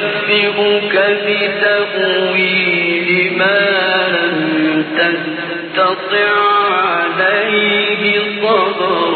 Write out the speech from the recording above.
سأنبئك بتأويل ما لم تستطع عليه صبرا.